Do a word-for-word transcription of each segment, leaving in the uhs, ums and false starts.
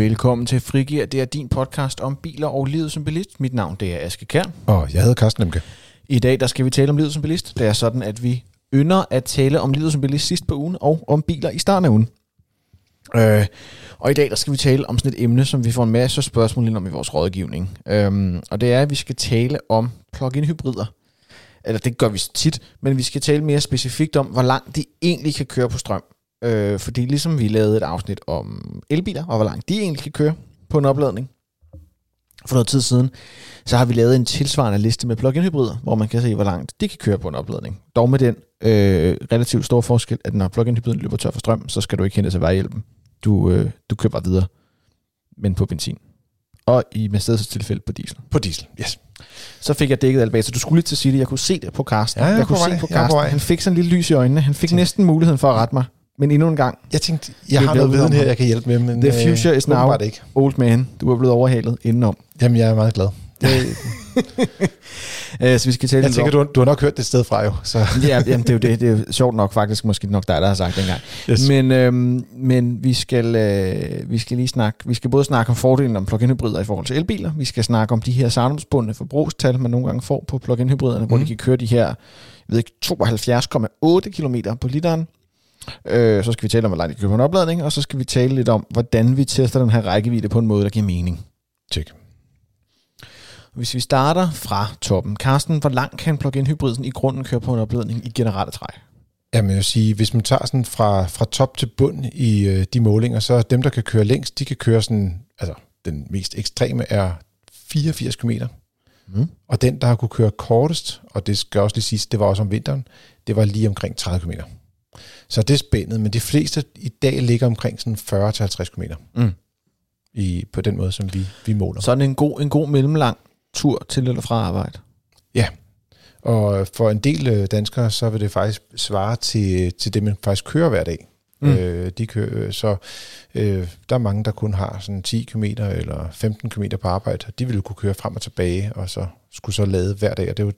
Velkommen til Frigir. Det er din podcast om biler og livet som bilist. Mit navn det er Aske Kær. Og jeg hedder Carsten Emke. I dag der skal vi tale om livet som bilist. Det er sådan, at vi ynder at tale om livet som bilist sidst på ugen og om biler i starten af ugen. Øh, og i dag der skal vi tale om sådan et emne, som vi får en masse spørgsmål ind om i vores rådgivning. Øh, og det er, at vi skal tale om plug-in hybrider. Eller det gør vi tit, men vi skal tale mere specifikt om, hvor langt de egentlig kan køre på strøm. Øh, fordi ligesom vi lavede et afsnit om elbiler, og hvor langt de egentlig kan køre på en opladning for noget tid siden, så har vi lavet en tilsvarende liste med plug-in hybrider, hvor man kan se, hvor langt de kan køre på en opladning. Dog med den øh, relativt store forskel, at når plug-in hybriden løber tør for strøm, så skal du ikke hente til vejhjælpen. Du, øh, du kører bare videre, men på benzin. Og i Mercedes tilfælde på diesel. På diesel, yes. Så fik jeg dækket alt bag, så du skulle lige til at sige det. Jeg kunne se det på Carsten. Ja, jeg, jeg kunne se det på Carsten. Han fik sådan en lille lys i øjnene. Han fik næsten muligheden for at rette mig. Men endnu en gang. Jeg tænkte, jeg har noget viden her, jeg kan hjælpe med, men the future is now, old man. Du er blevet overhalet indenom. Jamen, jeg er meget glad. Så vi skal tale. Jeg tænker, du, du har nok hørt det sted fra jo. Så. Ja, jamen, det er jo det. Det er jo sjovt nok faktisk, måske nok dig, der har sagt dengang. Yes. Men, øhm, men vi, skal, øh, vi skal lige snakke. Vi skal både snakke om fordelen om plug-in hybrider i forhold til elbiler. Vi skal snakke om de her sagnomspundne forbrugstal, man nogle gange får på plug-in hybriderne, mm. hvor de kan køre de her, jeg ved ikke, tooghalvfjerds komma otte kilometer på literen. Øh, så skal vi tale om, hvor langt de køber en opladning, og så skal vi tale lidt om, hvordan vi tester den her rækkevidde på en måde, der giver mening. Tjek. Hvis vi starter fra toppen. Carsten, hvor langt kan plug-in hybriden i grunden køre på en opladning i generelle træk? Jamen jeg vil sige, hvis man tager sådan fra, fra top til bund i øh, de målinger, så dem, der kan køre længst, de kan køre sådan, altså den mest ekstreme er fireogfirs kilometer. Mm. Og den, der har kunne køre kortest, og det skal også lige siges, det var også om vinteren, det var lige omkring tredive kilometer. Så det er spændet, men de fleste i dag ligger omkring sådan fyrre til halvtreds kilometer. Mm. I, på den måde, som vi, vi måler. Sådan en god, en god mellemlang tur til eller fra arbejde. Ja, og for en del danskere, så vil det faktisk svare til, til det, man faktisk kører hver dag. Mm. Øh, de kører, så øh, der er mange, der kun har sådan ti kilometer eller femten kilometer på arbejde, og de vil jo kunne køre frem og tilbage, og så skulle så lade hver dag. Og det er jo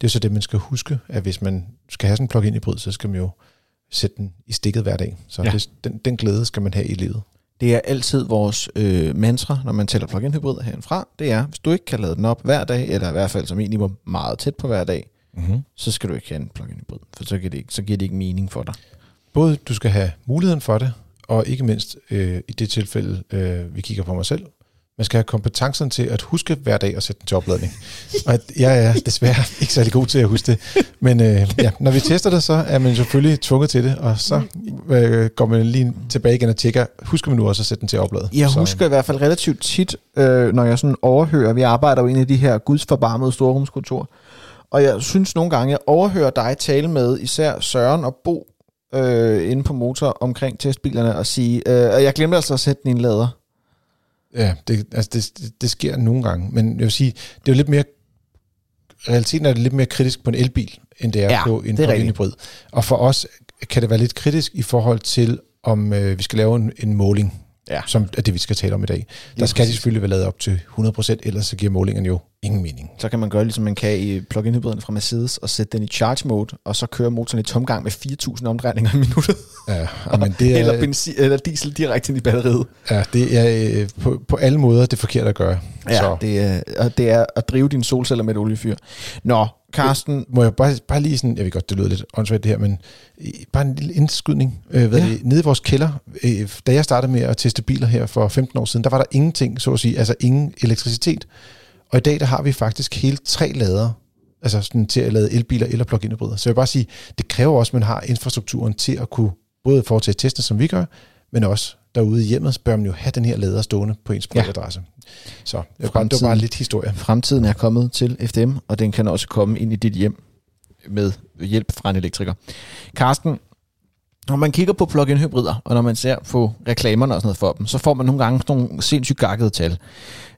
det er så det, man skal huske, at hvis man skal have sådan en plug-in hybrid, så skal man jo sætte den i stikket hver dag. Så ja. det, den, den glæde skal man have i livet. Det er altid vores øh, mantra, når man tæller plug-in hybrider herindfra. Det er, hvis du ikke kan lade den op hver dag, eller i hvert fald som minimum meget tæt på hver dag, mm-hmm. så skal du ikke have en plug-in hybrid, for så giver, det ikke, så giver det ikke mening for dig. Både du skal have muligheden for det, og ikke mindst øh, i det tilfælde, øh, vi kigger på mig selv, man skal have kompetencerne til at huske hver dag at sætte den til opladning. Og jeg er desværre ikke særlig god til at huske det. Men øh, ja, når vi tester det, så er man selvfølgelig tvunget til det. Og så øh, går man lige tilbage igen og tjekker, husker man nu også at sætte den til at oplade? Jeg så, husker i hvert fald relativt tit, øh, når jeg sådan overhører, vi arbejder jo inde i de her gudsforbarmede storrumskontorer. Og jeg synes nogle gange, jeg overhører dig tale med især Søren og Bo øh, inde på motor omkring testbilerne og sige, øh, jeg glemte altså at sætte den i en lader. Ja, det, altså det, det sker nogle gange, men jeg vil sige, det er jo lidt mere, realiteten er det lidt mere kritisk på en elbil, end det er ja, på en plug-in hybrid. Og for os kan det være lidt kritisk i forhold til, om øh, vi skal lave en, en måling, ja. Som er det, vi skal tale om i dag. Der skal de selvfølgelig være lavet op til hundrede procent, ellers så giver målingen jo ingen mening. Så kan man gøre, ligesom man kan i plug-in hybriderne fra Mercedes, og sætte den i charge mode, og så kører motoren i tomgang med fire tusind omdrejninger i minuttet. Ja, men det er, eller, benzin, eller diesel direkte ind i batteriet. Ja, det er øh, på, på alle måder det forkerte at gøre. Ja, så. Det, er, og det er at drive dine solceller med et oliefyr. Nå, Carsten, må jeg bare, bare lige sådan, jeg ved godt, det lyder lidt åndssvagt det her, men bare en lille indskydning. Øh, hvad ja. det, nede i vores kælder, øh, da jeg startede med at teste biler her for femten år siden, der var der ingenting, så at sige, altså ingen elektricitet. Og i dag, der har vi faktisk hele tre ladere, altså sådan til at lade elbiler eller plug-in hybrider. Så jeg vil bare sige, det kræver også, at man har infrastrukturen til at kunne både foretage tester, som vi gør, men også derude i hjemmet, så bør man jo have den her lader stående på ens privatadresse. Ja. Så det var bare lidt historie. Fremtiden er kommet til F D M, og den kan også komme ind i dit hjem med hjælp fra en elektriker. Carsten, når man kigger på plug-in hybrider, og når man ser på reklamerne og sådan noget for dem, så får man nogle gange nogle sindssygt gakkede tal,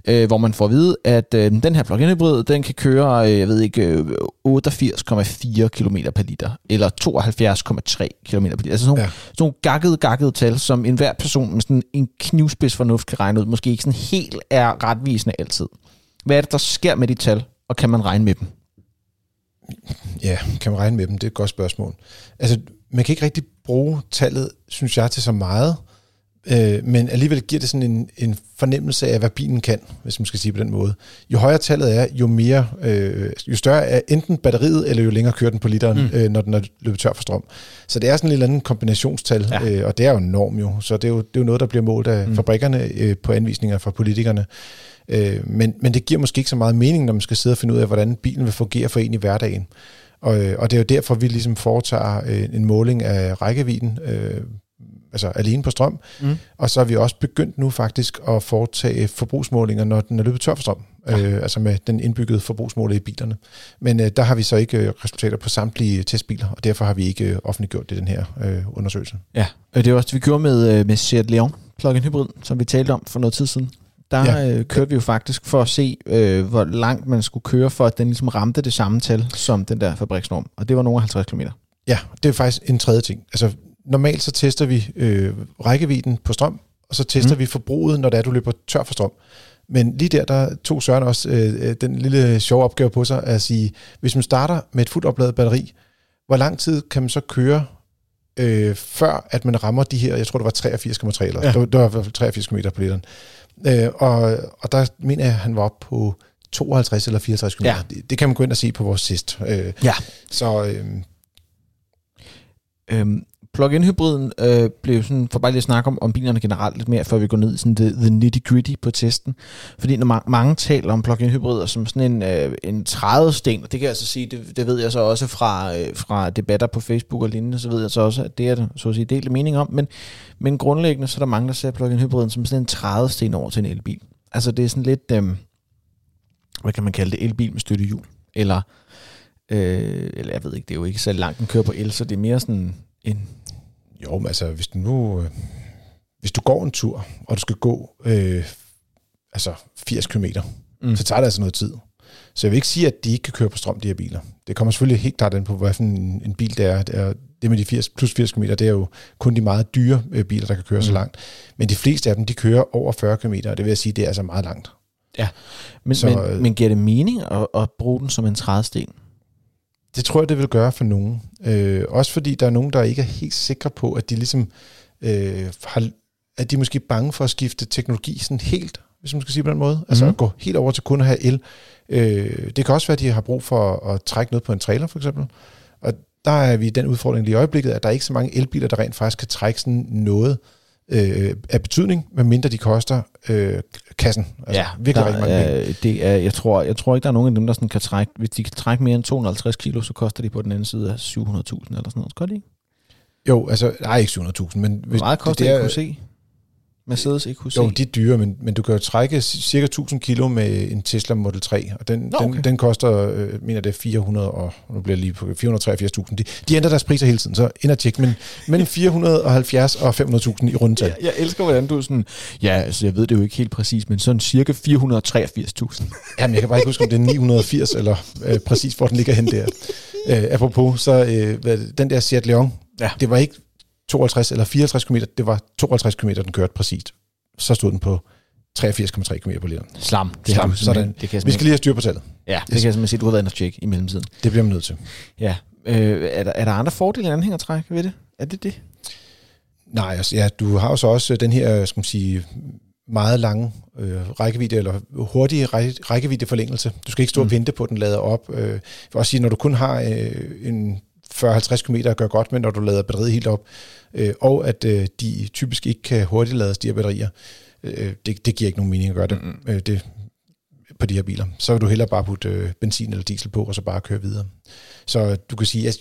øh, hvor man får at vide, at øh, den her plug-in hybrid, den kan køre, øh, jeg ved ikke, øh, otteogfirs komma fire kilometer per liter, eller tooghalvfjerds komma tre kilometer per liter. Altså sådan, ja. Sådan nogle gakkede, gakkede tal, som enhver person med sådan en knivspids fornuft kan regne ud, måske ikke sådan helt er retvisende altid. Hvad er det, der sker med de tal, og kan man regne med dem? Ja, kan man regne med dem? Det er et godt spørgsmål. Altså, man kan ikke rigtig bruge tallet, synes jeg, til så meget, øh, men alligevel giver det sådan en, en fornemmelse af, hvad bilen kan, hvis man skal sige på den måde. Jo højere tallet er, jo mere, øh, jo større er enten batteriet, eller jo længere kører den på literen, mm. øh, når den er løbet tør for strøm. Så det er sådan en eller anden kombinationstal, ja. øh, og det er jo en norm jo, så det er jo, det er jo noget, der bliver målt af mm. fabrikkerne øh, på anvisninger fra politikerne. Øh, men, men det giver måske ikke så meget mening, når man skal sidde og finde ud af, hvordan bilen vil fungere for en i hverdagen. Og, og det er jo derfor, vi ligesom foretager øh, en måling af rækkevidden, øh, altså alene på strøm. Mm. Og så har vi også begyndt nu faktisk at foretage forbrugsmålinger, når den er løbet tør for strøm. Ja. Øh, altså med den indbyggede forbrugsmåler i bilerne. Men øh, der har vi så ikke øh, resultater på samtlige testbiler, og derfor har vi ikke øh, offentliggjort det i den her øh, undersøgelse. Ja, og det er også det, vi gjorde med, øh, med Seat Leon plug-in hybrid, som vi talte om for noget tid siden. Der ja. øh, kørte vi jo faktisk for at se, øh, hvor langt man skulle køre, for at den ligesom ramte det samme tal som den der fabriksnorm. Og det var nogle halvtreds kilometer. Ja, det er faktisk en tredje ting. Altså, normalt så tester vi øh, rækkevidden på strøm, og så tester mm. vi forbruget, når det er, du løber tør for strøm. Men lige der, der tog Søren også øh, den lille sjove opgave på sig, at sige, hvis man starter med et fuldt opladet batteri, hvor lang tid kan man så køre, øh, før at man rammer de her, jeg tror det var treogfirs komma tre, eller ja. det var i hvert fald treogfirs kilometer på literen. Øh, og, og der mener jeg, at han var oppe på tooghalvtreds eller fireogtres kilometer. Ja. Det, det kan man gå ind og se på vores test. Øh, ja. Så... Øh, øhm. Plug-in-hybriden øh, blev sådan, for bare lige at snakke om, om bilerne generelt lidt mere, før vi går ned i sådan the, the nitty-gritty på testen. Fordi når man, mange taler om plug-in-hybrider som sådan en, øh, en trædesten, og det kan jeg så sige, det, det ved jeg så også fra, øh, fra debatter på Facebook og lignende, så ved jeg så også, at det er der, så at sige, delte mening om, men, men grundlæggende så er der mange, der ser plug-in-hybriden som sådan en trædesten over til en elbil. Altså det er sådan lidt, øh, hvad kan man kalde det, elbil med støttehjul, eller, øh, eller jeg ved ikke, det er jo ikke så langt, den kører på el, så det er mere sådan en... Jo, men altså, hvis du nu, hvis du går en tur, og du skal gå øh, altså firs kilometer, mm. så tager det altså noget tid. Så jeg vil ikke sige, at de ikke kan køre på strøm, de her biler. Det kommer selvfølgelig helt klart an på, hvad for en, en bil det er. Det er. Det med de firs, plus firs kilometer, det er jo kun de meget dyre biler, der kan køre mm. så langt. Men de fleste af dem, de kører over fyrre kilometer, og det vil jeg sige, det er altså meget langt. Ja, men, så, men, men giver det mening at, at bruge den som en trædesten? Det tror jeg, det vil gøre for nogen. Øh, også fordi der er nogen, der ikke er helt sikre på, at de ligesom øh, har, at de er måske bange for at skifte teknologi sådan helt, hvis man skal sige på den måde. Altså mm. at gå helt over til kun at have el. Øh, det kan også være, at de har brug for at, at trække noget på en trailer, for eksempel. Og der er vi i den udfordring lige i øjeblikket, at der er ikke så mange elbiler, der rent faktisk kan trække sådan noget øh, af betydning, medmindre de koster øh, kassen. Altså, ja, virkelig der, mange øh, det er, jeg, tror, jeg tror ikke, der er nogen af dem, der sådan kan trække. Hvis de kan trække mere end to hundrede og halvtreds kilo, så koster de på den anden side af syv hundrede tusind eller sådan noget. Skal de ikke? Jo, altså, nej ikke syv hundrede tusind, men... Hvor meget koster det, der, E Q C? Mercedes E Q C? Jo, de er dyre, men, men du kan jo trække cirka tusind kilo med en Tesla Model tre, og den, Nå, okay. den, den koster, øh, mener det, fire hundrede og... Nu bliver lige på fire hundrede og treogfirs tusind. De, de ændrer deres priser hele tiden, så ind og tjek, men mellem fire hundrede og halvfjerds tusind og fem hundrede tusind i rundetal. Jeg, jeg elsker, hvordan du sådan... Ja, altså, jeg ved det jo ikke helt præcis, men sådan cirka fire hundrede og treogfirs tusind. Jamen, jeg kan bare ikke huske, om det er ni hundrede og firs, eller øh, præcis, hvor den ligger hen der. Øh, apropos, så øh, den der Seat Leon, ja. det var ikke... tooghalvtreds eller fireogtres kilometer, det var tooghalvtreds kilometer, den kørte præcist. Så stod den på treogfirs komma tre kilometer på literen. Slam. Det Slam. Sådan. Det kan Vi skal lige have styr på tallet. Ja, det, det kan jeg simpelthen sige, du har været inde og tjekke i mellemtiden. Det bliver man nødt til. Ja. Øh, er, der, er der andre fordele end anhængertræk ved det? Er det det? Nej, altså, ja, du har jo så også den her, skal man sige, meget lange øh, rækkevidde, eller hurtige rækkeviddeforlængelse. Du skal ikke stå og mm. vente på, at den lader op. Øh, jeg vil også sige, når du kun har øh, en... fyrre til halvtreds kilometer gør godt med, når du lader batteriet helt op, øh, og at øh, de typisk ikke kan hurtigt lades, de her batterier. Øh, det, det giver ikke nogen mening at gøre det, mm. øh, det på de her biler. Så vil du hellere bare putte øh, benzin eller diesel på, og så bare køre videre. Så du kan sige, at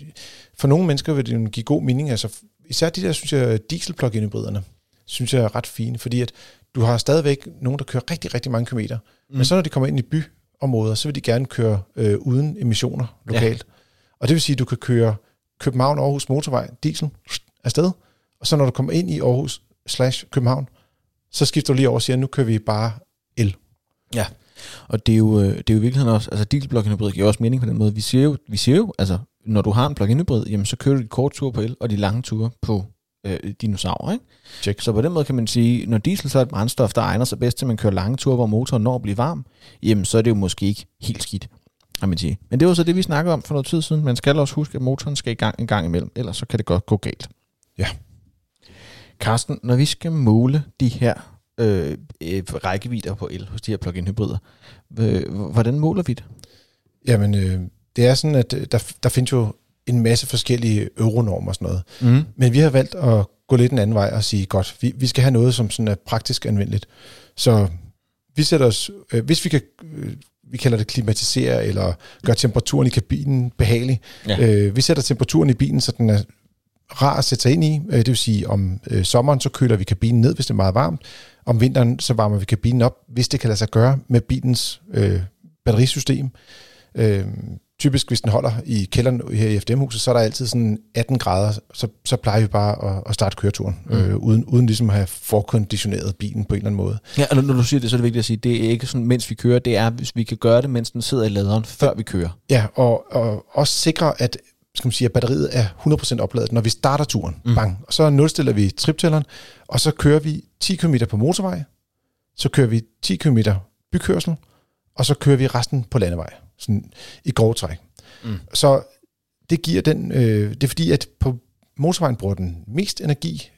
for nogle mennesker vil det give god mening, altså især de der, synes jeg, diesel-plug-in-hybriderne, synes jeg er ret fine, fordi at du har stadigvæk nogen, der kører rigtig, rigtig mange kilometer, mm. men så når de kommer ind i byområder, så vil de gerne køre øh, uden emissioner lokalt. Ja. Og det vil sige, at du kan køre København-Aarhus motorvej, diesel, afsted. Og så når du kommer ind i Aarhus slash København, så skifter du lige over og siger, nu kører vi bare el. Ja, og det er jo, det er jo i virkeligheden også, altså diesel-plug-in-hybrid giver også mening på den måde. Vi siger jo, vi siger jo altså når du har en plug-in-hybrid, jamen så kører du de korte ture på el, og de lange ture på øh, dinosaurer, ikke? Check. Så på den måde kan man sige, når diesel så er et brændstof, der egner sig bedst til, man kører lange ture, hvor motoren når at blive varm, jamen så er det jo måske ikke helt skidt. Men det var så det, vi snakkede om for noget tid siden. Man skal også huske, at motoren skal i gang en gang imellem, ellers så kan det godt gå galt. Ja. Carsten, når vi skal måle de her øh, rækkevidder på el hos de her plug-in hybrider, øh, hvordan måler vi det? Jamen, øh, det er sådan, at der, der findes jo en masse forskellige euronormer og sådan noget. Mm. Men vi har valgt at gå lidt en anden vej og sige, godt, vi, vi skal have noget, som sådan er praktisk anvendeligt. Så vi sætter os, øh, hvis vi kan... Øh, vi kalder det klimatisere, eller gør temperaturen i kabinen behagelig. Ja. Øh, vi sætter temperaturen i bilen, så den er rar at sætte sig ind i. Øh, det vil sige, om øh, sommeren, så køler vi kabinen ned, hvis det er meget varmt. Om vinteren, så varmer vi kabinen op, hvis det kan lade sig gøre med bilens øh, batterisystem. Øh, typisk, hvis den holder i kælderen her i F D M-huset, så er der altid sådan atten grader, så, så plejer vi bare at, at starte køreturen, mm. øh, uden, uden ligesom at have forkonditioneret bilen på en eller anden måde. Ja, og når du siger det, så er det vigtigt at sige, det er ikke sådan, mens vi kører, det er, hvis vi kan gøre det, mens den sidder i laderen, før vi kører. Ja, og, og også sikre, at, skal man sige, at batteriet er hundrede procent opladet, når vi starter turen. Mm. Bang. Og så nulstiller vi triptælleren, og så kører vi ti kilometer på motorvej, så kører vi ti kilometer bykørsel, og så kører vi resten på landevej. Sådan i grove træk. Mm. Så det giver den, øh, det er fordi, at på motorvejen bruger den mest energi,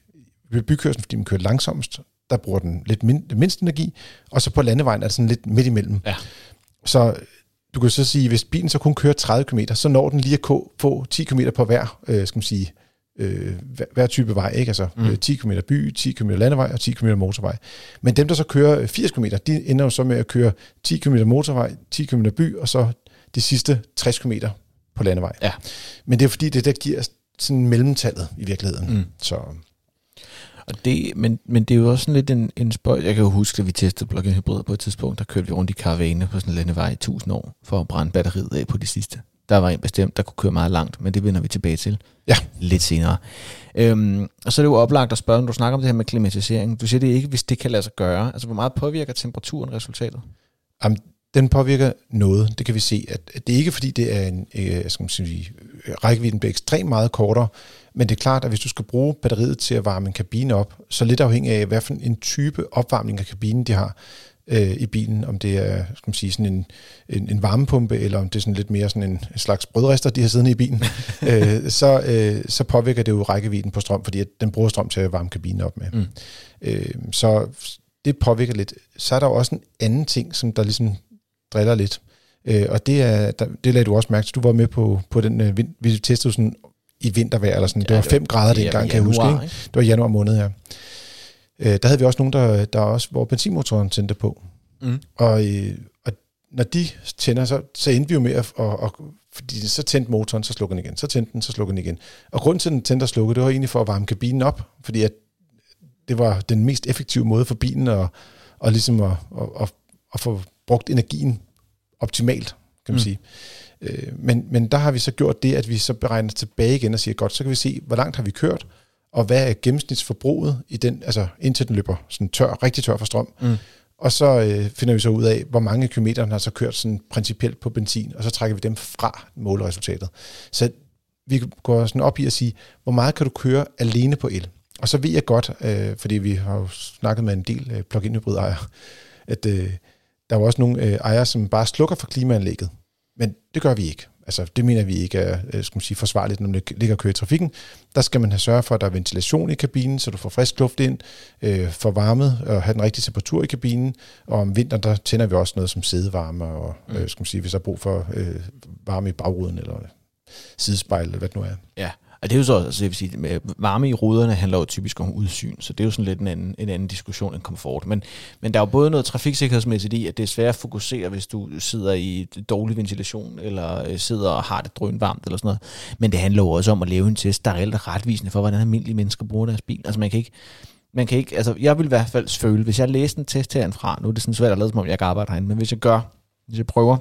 ved bykørslen, fordi man kører langsomst, der bruger den lidt min, mindst energi, og så på landevejen er det sådan lidt midt imellem. Ja. Så du kan så sige, hvis bilen så kun kører tredive kilometer, så når den lige at få ti kilometer på hver, øh, skal man sige, øh, hver, hver type vej, ikke? Altså mm. ti kilometer by, ti kilometer landevej og ti kilometer motorvej. Men dem, der så kører firs kilometer, de ender jo så med at køre ti kilometer motorvej, ti kilometer by, og så de sidste tres kilometer på landevej. Ja. Men det er fordi, det der giver sådan mellemtallet i virkeligheden. Mm. Så. Og det, men, men det er jo også sådan lidt en, en spøjt. Jeg kan jo huske, at vi testede plug-in hybrider på et tidspunkt, der kørte vi rundt i karavaner på sådan en landevej i tusind år, for at brænde batteriet af på de sidste. Der var en bestemt, der kunne køre meget langt, men det vender vi tilbage til ja. lidt senere. Øhm, og så er det jo oplagt at spørge, når du snakker om det her med klimatisering. Du siger det ikke, hvis det kan lade sig gøre. Altså, hvor meget påvirker temperaturen resultatet? Jamen, den påvirker noget. Det kan vi se, at det ikke er, fordi det er en, øh, skal man sige, rækkevidden bliver ekstremt meget kortere, men det er klart, at hvis du skal bruge batteriet til at varme en kabine op, så lidt afhængig af, hvad for en type opvarmning af kabinen de har øh, i bilen, om det er, skal man sige, sådan en, en, en varmepumpe, eller om det er sådan lidt mere sådan en, en slags brødrester, de har siddende i bilen, øh, så, øh, så påvirker det jo rækkevidden på strøm, fordi at den bruger strøm til at varme kabinen op med. Mm. Øh, så det påvirker lidt. Så er der også en anden ting, som der ligesom driller lidt. Øh, og det, er, der, det lagde du også mærke til. Du var med på, på den, øh, vi testede sådan i vintervejr, eller sådan. Ja, det var fem grader dengang, januar, kan jeg huske. Ikke? Det var januar måned her. Øh, der havde vi også nogen, der, der også, hvor benzinmotoren tændte på. Mm. Og, øh, og når de tænder, så, så endte vi jo med, at, og, og, fordi så tændte motoren, så slukker den igen. Så tændte den, så slukker den igen. Og grunden til, at den tændte og slukkede, det var egentlig for at varme kabinen op, fordi at det var den mest effektive måde for bilen at, og ligesom at, at, at få brugt energien optimalt, kan man mm. sige. Øh, men, men der har vi så gjort det, at vi så beregner tilbage igen og siger, godt, så kan vi se, hvor langt har vi kørt, og hvad er gennemsnitsforbruget, i den, altså indtil den løber sådan tør, rigtig tør for strøm. Mm. Og så øh, finder vi så ud af, hvor mange kilometer den har så kørt sådan principielt på benzin, og så trækker vi dem fra måleresultatet. Så vi går sådan op i at sige, hvor meget kan du køre alene på el? Og så ved jeg godt, øh, fordi vi har jo snakket med en del øh, plug-in hybrid ejere, at øh, der er også nogle øh, ejere, som bare slukker for klimaanlægget, men det gør vi ikke. Altså, det mener vi ikke er øh, skal man sige, forsvarligt, når man ligger og kører i trafikken. Der skal man have sørget for, at der er ventilation i kabinen, så du får frisk luft ind, øh, får varmet og have den rigtige temperatur i kabinen. Og om vinteren, der tænder vi også noget som sædevarme, og øh, skal man sige, hvis der er brug for øh, varme i bagruden, eller sidespejl, eller hvad det nu er. Ja. Og det er jo så, altså jeg vil sige, varme i ruderne handler jo typisk om udsyn, så det er jo sådan lidt en anden, en anden diskussion end komfort. Men, men der er jo både noget trafiksikkerhedsmæssigt i, at det er svært at fokusere, hvis du sidder i dårlig ventilation, eller sidder og har det drønvarmt, eller sådan noget. Men det handler jo også om at lave en test, der er reelt retvisende for, hvordan almindelige mennesker bruger deres bil. Altså man kan ikke... Man kan ikke altså jeg vil i hvert fald føle, hvis jeg læser en test herindfra, nu er det sådan svært at lade, som om jeg kan arbejde herinde, men hvis jeg gør, hvis jeg prøver...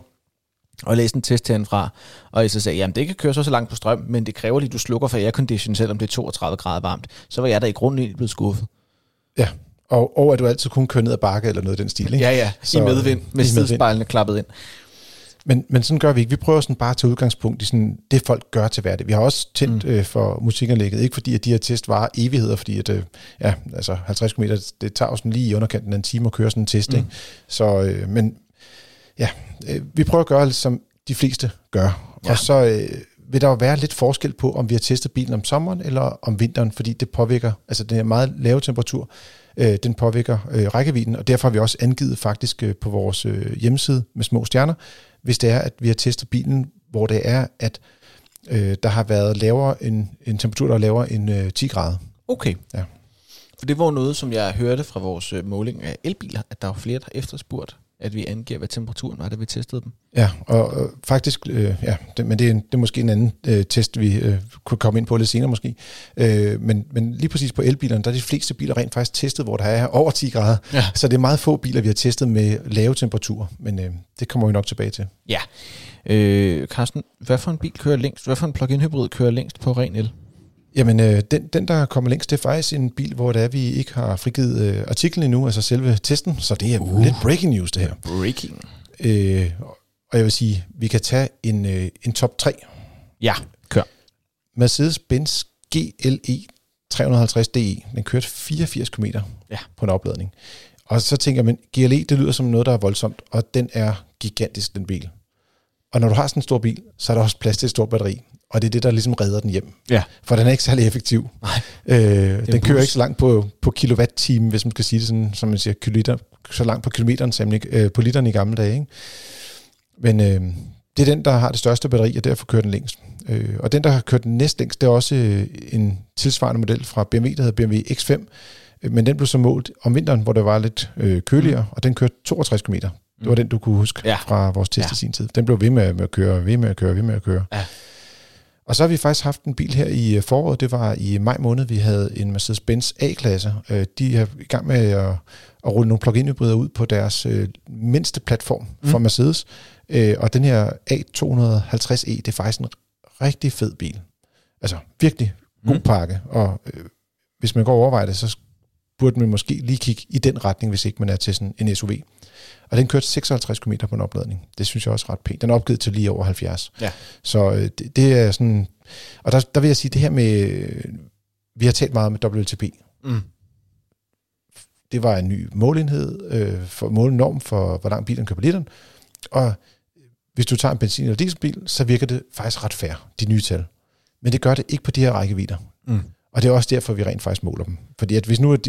og læse en test herindfra, og I så sagde, jamen det kan køre så, så langt på strøm, men det kræver lige, at du slukker for aircondition, selvom det er toogtredive grader varmt, så var jeg da i grunden blevet skuffet. Ja, og, og at du altid kun kører ned ad bakke, eller noget af den stil, ikke? Ja, ja, så, i medvind, med sidespejlene klappet ind. Men, men sådan gør vi ikke. Vi prøver sådan bare at tage udgangspunkt i sådan, det, folk gør til hverdag. Vi har også tændt mm. øh, for musikanlægget, ikke fordi, at de her test varer evigheder, fordi at, øh, ja, altså halvtreds kilometer, det tager jo sådan lige i underkanten af en time at køre sådan en test, mm. ikke? Så, øh, men... Ja, øh, vi prøver at gøre, som de fleste gør. Ja. Og så øh, vil der jo være lidt forskel på, om vi har testet bilen om sommeren eller om vinteren, fordi det påvirker, altså den her meget lave temperatur, øh, den påvirker øh, rækkevidden, og derfor har vi også angivet faktisk øh, på vores øh, hjemmeside med små stjerner, hvis det er, at vi har testet bilen, hvor det er, at øh, der har været lavere en, en temperatur, der er lavere end øh, ti grader. Okay. Ja. For det var noget, som jeg hørte fra vores måling af elbiler, at der var flere, der efterspurgt, at vi angiver, hvad temperaturen var, da vi testede dem. Ja, og øh, faktisk, øh, ja, det, men det er, en, det er måske en anden øh, test, vi øh, kunne komme ind på lidt senere måske. Øh, men, men lige præcis på elbilerne, der er de fleste biler rent faktisk testet, hvor der er over ti grader. Ja. Så det er meget få biler, vi har testet med lave temperaturer, men øh, det kommer vi nok tilbage til. Ja. Øh, Carsten, hvad for en bil kører længst? Hvad for en plug-in hybrid kører længst på ren el? Jamen, øh, den, den, der kommer længst, det er faktisk en bil, hvor det er, vi ikke har frigivet øh, artiklen endnu, altså selve testen, så det er uh, lidt breaking news, det her. Breaking. Øh, og jeg vil sige, vi kan tage en, øh, en top tre. Ja, kør. Mercedes-Benz G L E tre hundrede og halvtreds D E, den kørte fireogfirs kilometer ja. på en opladning. Og så tænker man, G L E, det lyder som noget, der er voldsomt, og den er gigantisk, den bil. Og når du har sådan en stor bil, så er der også plads til et stort batteri. Og det er det, der ligesom redder den hjem. Ja. For den er ikke særlig effektiv. Øh, den den kører ikke så langt på, på kilowatt-time, hvis man skal sige det sådan, som man siger, kiloliter, så langt på kilometeren, som øh, på literen i gamle dage. Ikke? Men øh, det er den, der har det største batteri, og derfor kører den længst. Øh, og den, der har kørt den næst længst, det er også øh, en tilsvarende model fra B M W, der hedder B M W X fem. Øh, men den blev så målt om vinteren, hvor det var lidt øh, køligere, mm. og den kørte toogtres kilometer. Det var den, du kunne huske ja. fra vores test ja. i sin tid. Den blev ved med at køre, ved med at køre, ved med at køre. Ja. Og så har vi faktisk haft en bil her i foråret. Det var i maj måned, vi havde en Mercedes-Benz A-klasse. De er i gang med at, at rulle nogle plug-in hybrider ud på deres mindste platform for mm. Mercedes. Og den her A to hundrede og halvtreds e, det er faktisk en rigtig fed bil. Altså virkelig god mm. pakke. Og øh, hvis man går og overvejer det, så burde man måske lige kigge i den retning, hvis ikke man er til sådan en S U V. Og den kørte seksoghalvtreds kilometer på en opladning. Det synes jeg også er ret pænt. Den er opgivet til lige over halvfjerds. Ja. Så det, det er sådan... Og der, der vil jeg sige, det her med... Vi har talt meget med W L T P. Mm. Det var en ny målenhed, øh, for målenorm for, hvor langt bilen kører på literen. Og hvis du tager en benzin- eller dieselbil, så virker det faktisk ret fair, de nye tal. Men det gør det ikke på de her rækkevidder. Mm. Og det er også derfor, vi rent faktisk måler dem. Fordi at hvis nu at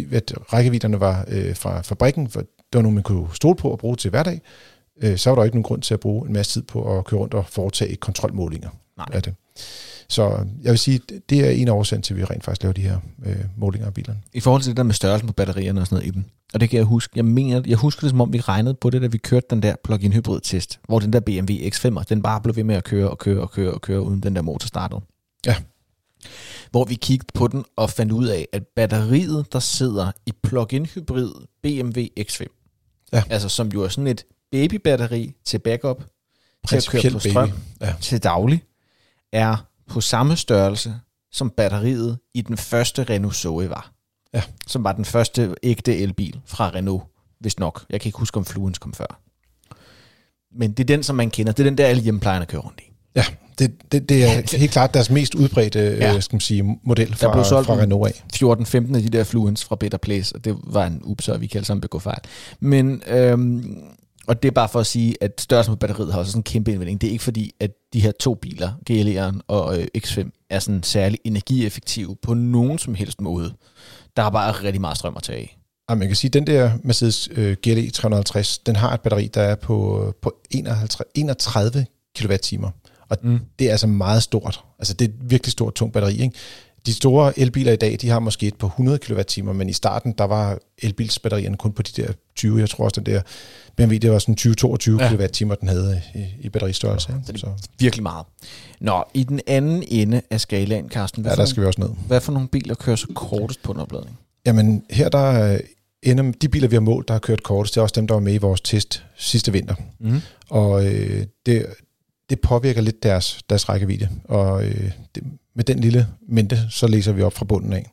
rækkevidderne var øh, fra fabrikken, for det var nogen, man kunne stole på og bruge til hverdag, øh, så var der ikke nogen grund til at bruge en masse tid på at køre rundt og foretage kontrolmålinger af det. Så jeg vil sige, det er en af årsagen til, at vi rent faktisk laver de her øh, målinger af bilerne. I forhold til det der med størrelsen på batterierne og sådan noget i dem, og det kan jeg huske, jeg mener, jeg husker det som om, vi regnede på det, da vi kørte den der plug-in hybrid-test, hvor den der B M W X fem, den bare blev ved med at køre og køre og køre og køre, uden den der motor startede. Ja. Hvor vi kiggede på den og fandt ud af, at batteriet, der sidder i plug-in hybrid B M W X fem, ja. altså som jo er sådan et babybatteri til backup, til at køre på strøm, ja. til daglig, er på samme størrelse som batteriet i den første Renault Zoe var. Ja. Som var den første ægte elbil fra Renault, hvis nok. Jeg kan ikke huske, om Fluence kom før. Men det er den, som man kender. Det er den, der alle hjemmeplejerne kører rundt i. Ja, det, det, det er helt klart deres mest udbredte ja. skal man sige, model fra, fra Renault af. fjorten femten af de der Fluence fra Better Place, og det var en ups, og vi kan alle sammen begå fejl. Men, øhm, og det er bare for at sige, at størrelsen på batteriet har også sådan en kæmpe indvending. Det er ikke fordi, at de her to biler, G L E'eren og øh, X fem, er sådan særlig energieffektive på nogen som helst måde. Der er bare rigtig meget strøm at tage af. Jamen, jeg kan sige, at den der Mercedes øh, G L E tre hundrede og halvtreds, den har et batteri, der er på, på enoghalvtreds, enogtredive kilowatt-timer. Og mm. det er altså meget stort. Altså det er et virkelig stort, tungt batteri. Ikke? De store elbiler i dag, de har måske et på hundrede kilowatt-timer, men i starten, der var elbilsbatterierne kun på de der tyve. Jeg tror også, den der B M W, det var sådan tyve til toogtyve ja. kilowatt-timer, den havde i, i batteristørrelse. Ja, så det er virkelig meget. Nå, i den anden ende af skalaen, Carsten, hvad, ja, der skal vi også ned. Hvad for nogle biler kører så kortest på en opladning? Jamen, her der ender de biler, vi har målt, der har kørt kortest, det er også dem, der var med i vores test sidste vinter. Mm. Og øh, det... det påvirker lidt deres, deres rækkevidde, og øh, det, med den lille mente, så læser vi op fra bunden af.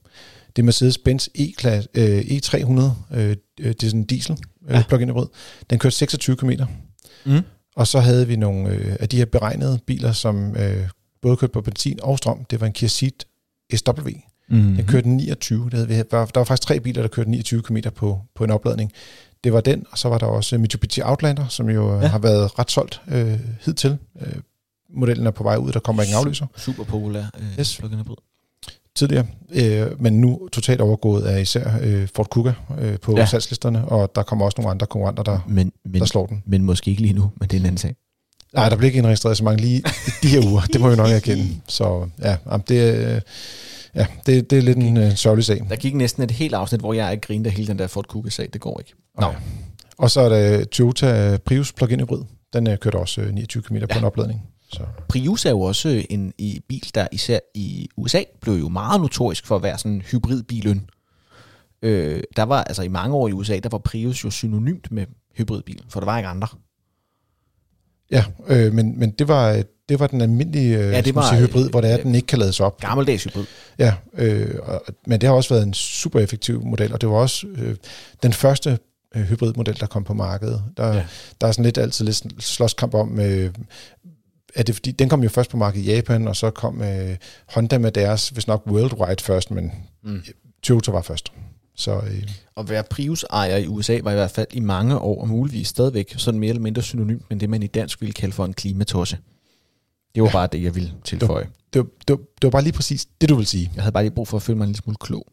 Det er Mercedes-Benz E-klasse, øh, E tre hundrede, øh, det er sådan en diesel, ja. øh, plug-in hybrid. Den kørte seksogtyve kilometer. Mm. Og så havde vi nogle øh, af de her beregnede biler, som øh, både kørte på benzin og strøm. Det var en Kia Ceed S W. Mm. Den kørte niogtyve. Det havde vi, der, var, der var faktisk tre biler, der kørte niogtyve kilometer på, på en opladning. Det var den, og så var der også Mitsubishi Outlander, som jo ja. har været ret solgt øh, hidtil. Øh, modellen er på vej ud, der kommer ikke en afløser. Super populær øh, yes. plug-in hybrid. Tidligere, øh, men nu totalt overgået af især øh, Ford Kuga øh, på ja. salgslisterne, og der kommer også nogle andre konkurrenter, der, men, men, der slår den. Men måske ikke lige nu, men det er en anden sag. Nej, der bliver ikke indregistreret så mange lige i de her uger. Det må vi nok erkende. Så ja, det, ja, det, det er lidt en øh, sørgelig sag. Der gik næsten et helt afsnit, hvor jeg ikke grinte af hele den der Ford Kuga-sag. Det går ikke. Okay. No. Og så er der Toyota Prius plug-in hybrid. Den øh, kørte også øh, niogtyve kilometer ja. på en opladning. Så. Prius er jo også en bil, der især i U S A blev jo meget notorisk for at være sådan en hybridbilen. Øh, der var altså i mange år i U S A, der var Prius jo synonymt med hybridbilen, for der var ikke andre. Ja, øh, men, men det, var, det var den almindelige øh, ja, det var, sige, hybrid, øh, hvor det er, øh, den ikke kan lades op. Gammeldags hybrid. Ja, øh, og, men det har også været en super effektiv model, og det var også øh, den første øh, hybridmodel, der kom på markedet. Der, ja. der er sådan lidt altid lidt slåskamp om... Øh, Er det, fordi den kom jo først på markedet i Japan, og så kom øh, Honda med deres, hvis nok worldwide først, men mm. Toyota var først. Så, øh. Og være Prius-ejer i U S A var i hvert fald i mange år, og muligvis stadigvæk, sådan mere eller mindre synonymt med det, man i dansk ville kalde for en klimatosse. Det var ja. bare det, jeg ville tilføje. Det var, det, var, det var bare lige præcis det, du ville sige. Jeg havde bare lige brug for at føle mig en lille smule klog.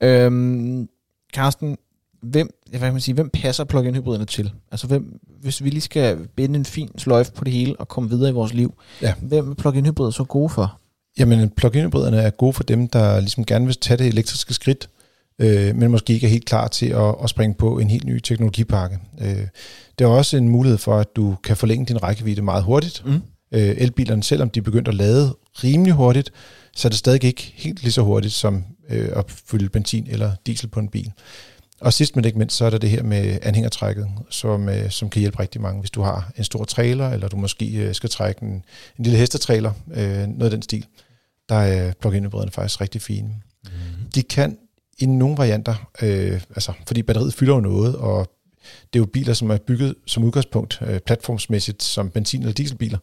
Øhm, Carsten, hvem, jeg vil sige, hvem passer plug-in hybriderne til? Altså hvem, hvis vi lige skal binde en fin sløjfe på det hele og komme videre i vores liv, ja. hvem er plug-in hybrider så gode for? Jamen plug-in hybriderne er gode for dem, der ligesom gerne vil tage det elektriske skridt, øh, men måske ikke er helt klar til at, at springe på en helt ny teknologipakke. Øh, det er også en mulighed for, at du kan forlænge din rækkevidde meget hurtigt. Mm. Øh, elbilerne, selvom de begyndte at lade rimelig hurtigt, så er det stadig ikke helt lige så hurtigt som øh, at fylde benzin eller diesel på en bil. Og sidst men ikke mindst, så er der det her med anhængertrækket, som, som kan hjælpe rigtig mange, hvis du har en stor trailer, eller du måske skal trække en, en lille hestetrailer, øh, noget af den stil. Der er plug-in-hybriderne faktisk rigtig fine. Mm. De kan i nogle varianter, øh, altså, fordi batteriet fylder jo noget, og det er jo biler, som er bygget som udgangspunkt øh, platformsmæssigt som benzin- eller dieselbiler,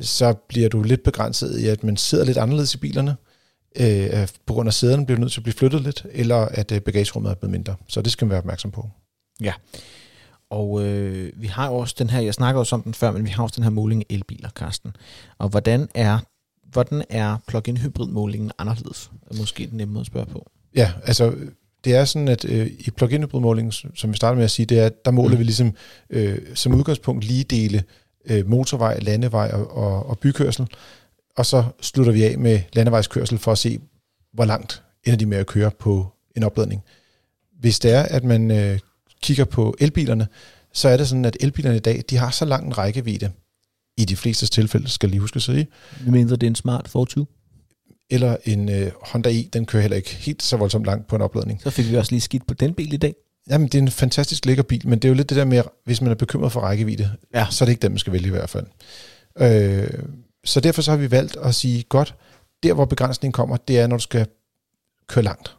så bliver du lidt begrænset i, at man sidder lidt anderledes i bilerne. Øh, på grund af sæderne bliver nødt til at blive flyttet lidt, eller at øh, bagagerummet er blevet mindre. Så det skal man være opmærksom på. Ja, og øh, vi har også den her, jeg snakker også om den før, men vi har også den her måling af elbiler, Carsten. Og hvordan er, hvordan er plug-in hybridmålingen anderledes? Måske den nemme måde at spørge på. Ja, altså det er sådan, at øh, i plug-in hybridmålingen, som vi startede med at sige, det er, der måler mm. vi ligesom øh, som udgangspunkt lige dele øh, motorvej, landevej og, og, og bykørsel. Og så slutter vi af med landevejskørsel for at se, hvor langt ender de med at køre på en opladning. Hvis det er, at man øh, kigger på elbilerne, så er det sådan, at elbilerne i dag, de har så lang en rækkevidde. I de fleste tilfælde, skal lige huske at sige. Hvad mindre det er en smart Fortwo? Eller en øh, Honda e, den kører heller ikke helt så voldsomt langt på en opladning. Så fik vi også lige skidt på den bil i dag. Jamen, det er en fantastisk lækker bil, men det er jo lidt det der med, hvis man er bekymret for rækkevidde, ja. så er det ikke den, man skal vælge i hvert fald. Øh... Så derfor så har vi valgt at sige, godt, der hvor begrænsningen kommer, det er, når du skal køre langt.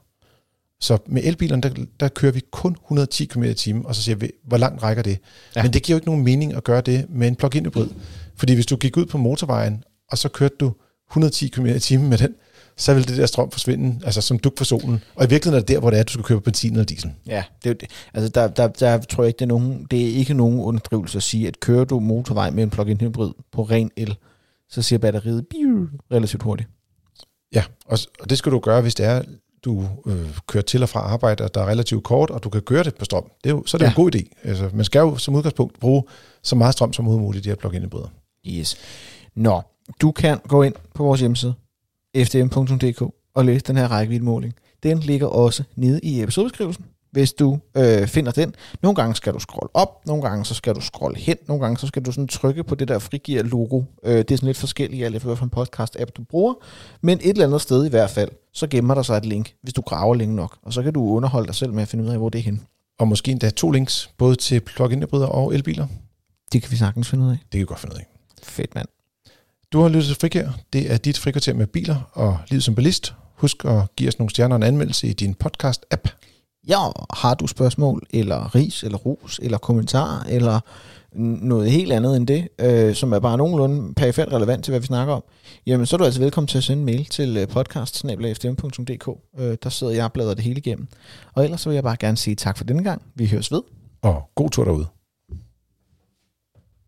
Så med elbilerne, der, der kører vi kun hundrede og ti kilometer i timen, og så siger vi, hvor langt rækker det? Ja. Men det giver jo ikke nogen mening at gøre det med en plug-in hybrid. Fordi hvis du gik ud på motorvejen, og så kørte du hundrede og ti kilometer i timen med den, så vil det der strøm forsvinde, altså som dug for solen. Og i virkeligheden er det der, hvor det er, du skal købe benzin eller diesel. Ja, det er det. Altså der, der, der tror jeg ikke, det er, nogen, det er ikke nogen underdrivelse at sige, at kører du motorvej med en plug-in hybrid på ren el, så siger batteriet biu, relativt hurtigt. Ja, og, og det skal du gøre, hvis det er, du øh, kører til og fra arbejde, og der er relativt kort, og du kan gøre det på strøm. Det er jo, så er det ja. en god idé. Altså, man skal jo som udgangspunkt bruge så meget strøm som muligt i de her plug-in hybrider. Yes. Nå, du kan gå ind på vores hjemmeside, f d m punktum d k, og læse den her rækkeviddemåling. Den ligger også nede i episodebeskrivelsen, hvis du øh, finder den. Nogle gange skal du scrolle op, nogle gange så skal du scrolle hen, nogle gange så skal du sådan trykke på det der Frigir logo. Øh, det er sådan lidt forskelligt, alt efter hvilken podcast-app du bruger, men et eller andet sted i hvert fald, så gemmer der sig et link, hvis du graver længe nok, og så kan du underholde dig selv med at finde ud af, hvor det er henne. Og måske endda to links, både til plug-in-hybrider og elbiler. Det kan vi sagtens finde ud af. Det kan vi godt finde ud af. Fedt, mand. Du har lyttet til Frigir. Det er dit frikvarter med biler og livet som bilist. Husk at give os nogle stjerner og en anmeldelse i din podcast-app. Ja, har du spørgsmål, eller ris, eller ros, eller kommentarer, eller noget helt andet end det, øh, som er bare nogenlunde perifært relevant til, hvad vi snakker om, jamen så er du altså velkommen til at sende en mail til podcast snabel-a f d m punktum d k. øh, Der sidder jeg og bladrer det hele igennem. Og ellers så vil jeg bare gerne sige tak for denne gang. Vi høres ved. Og god tur derude.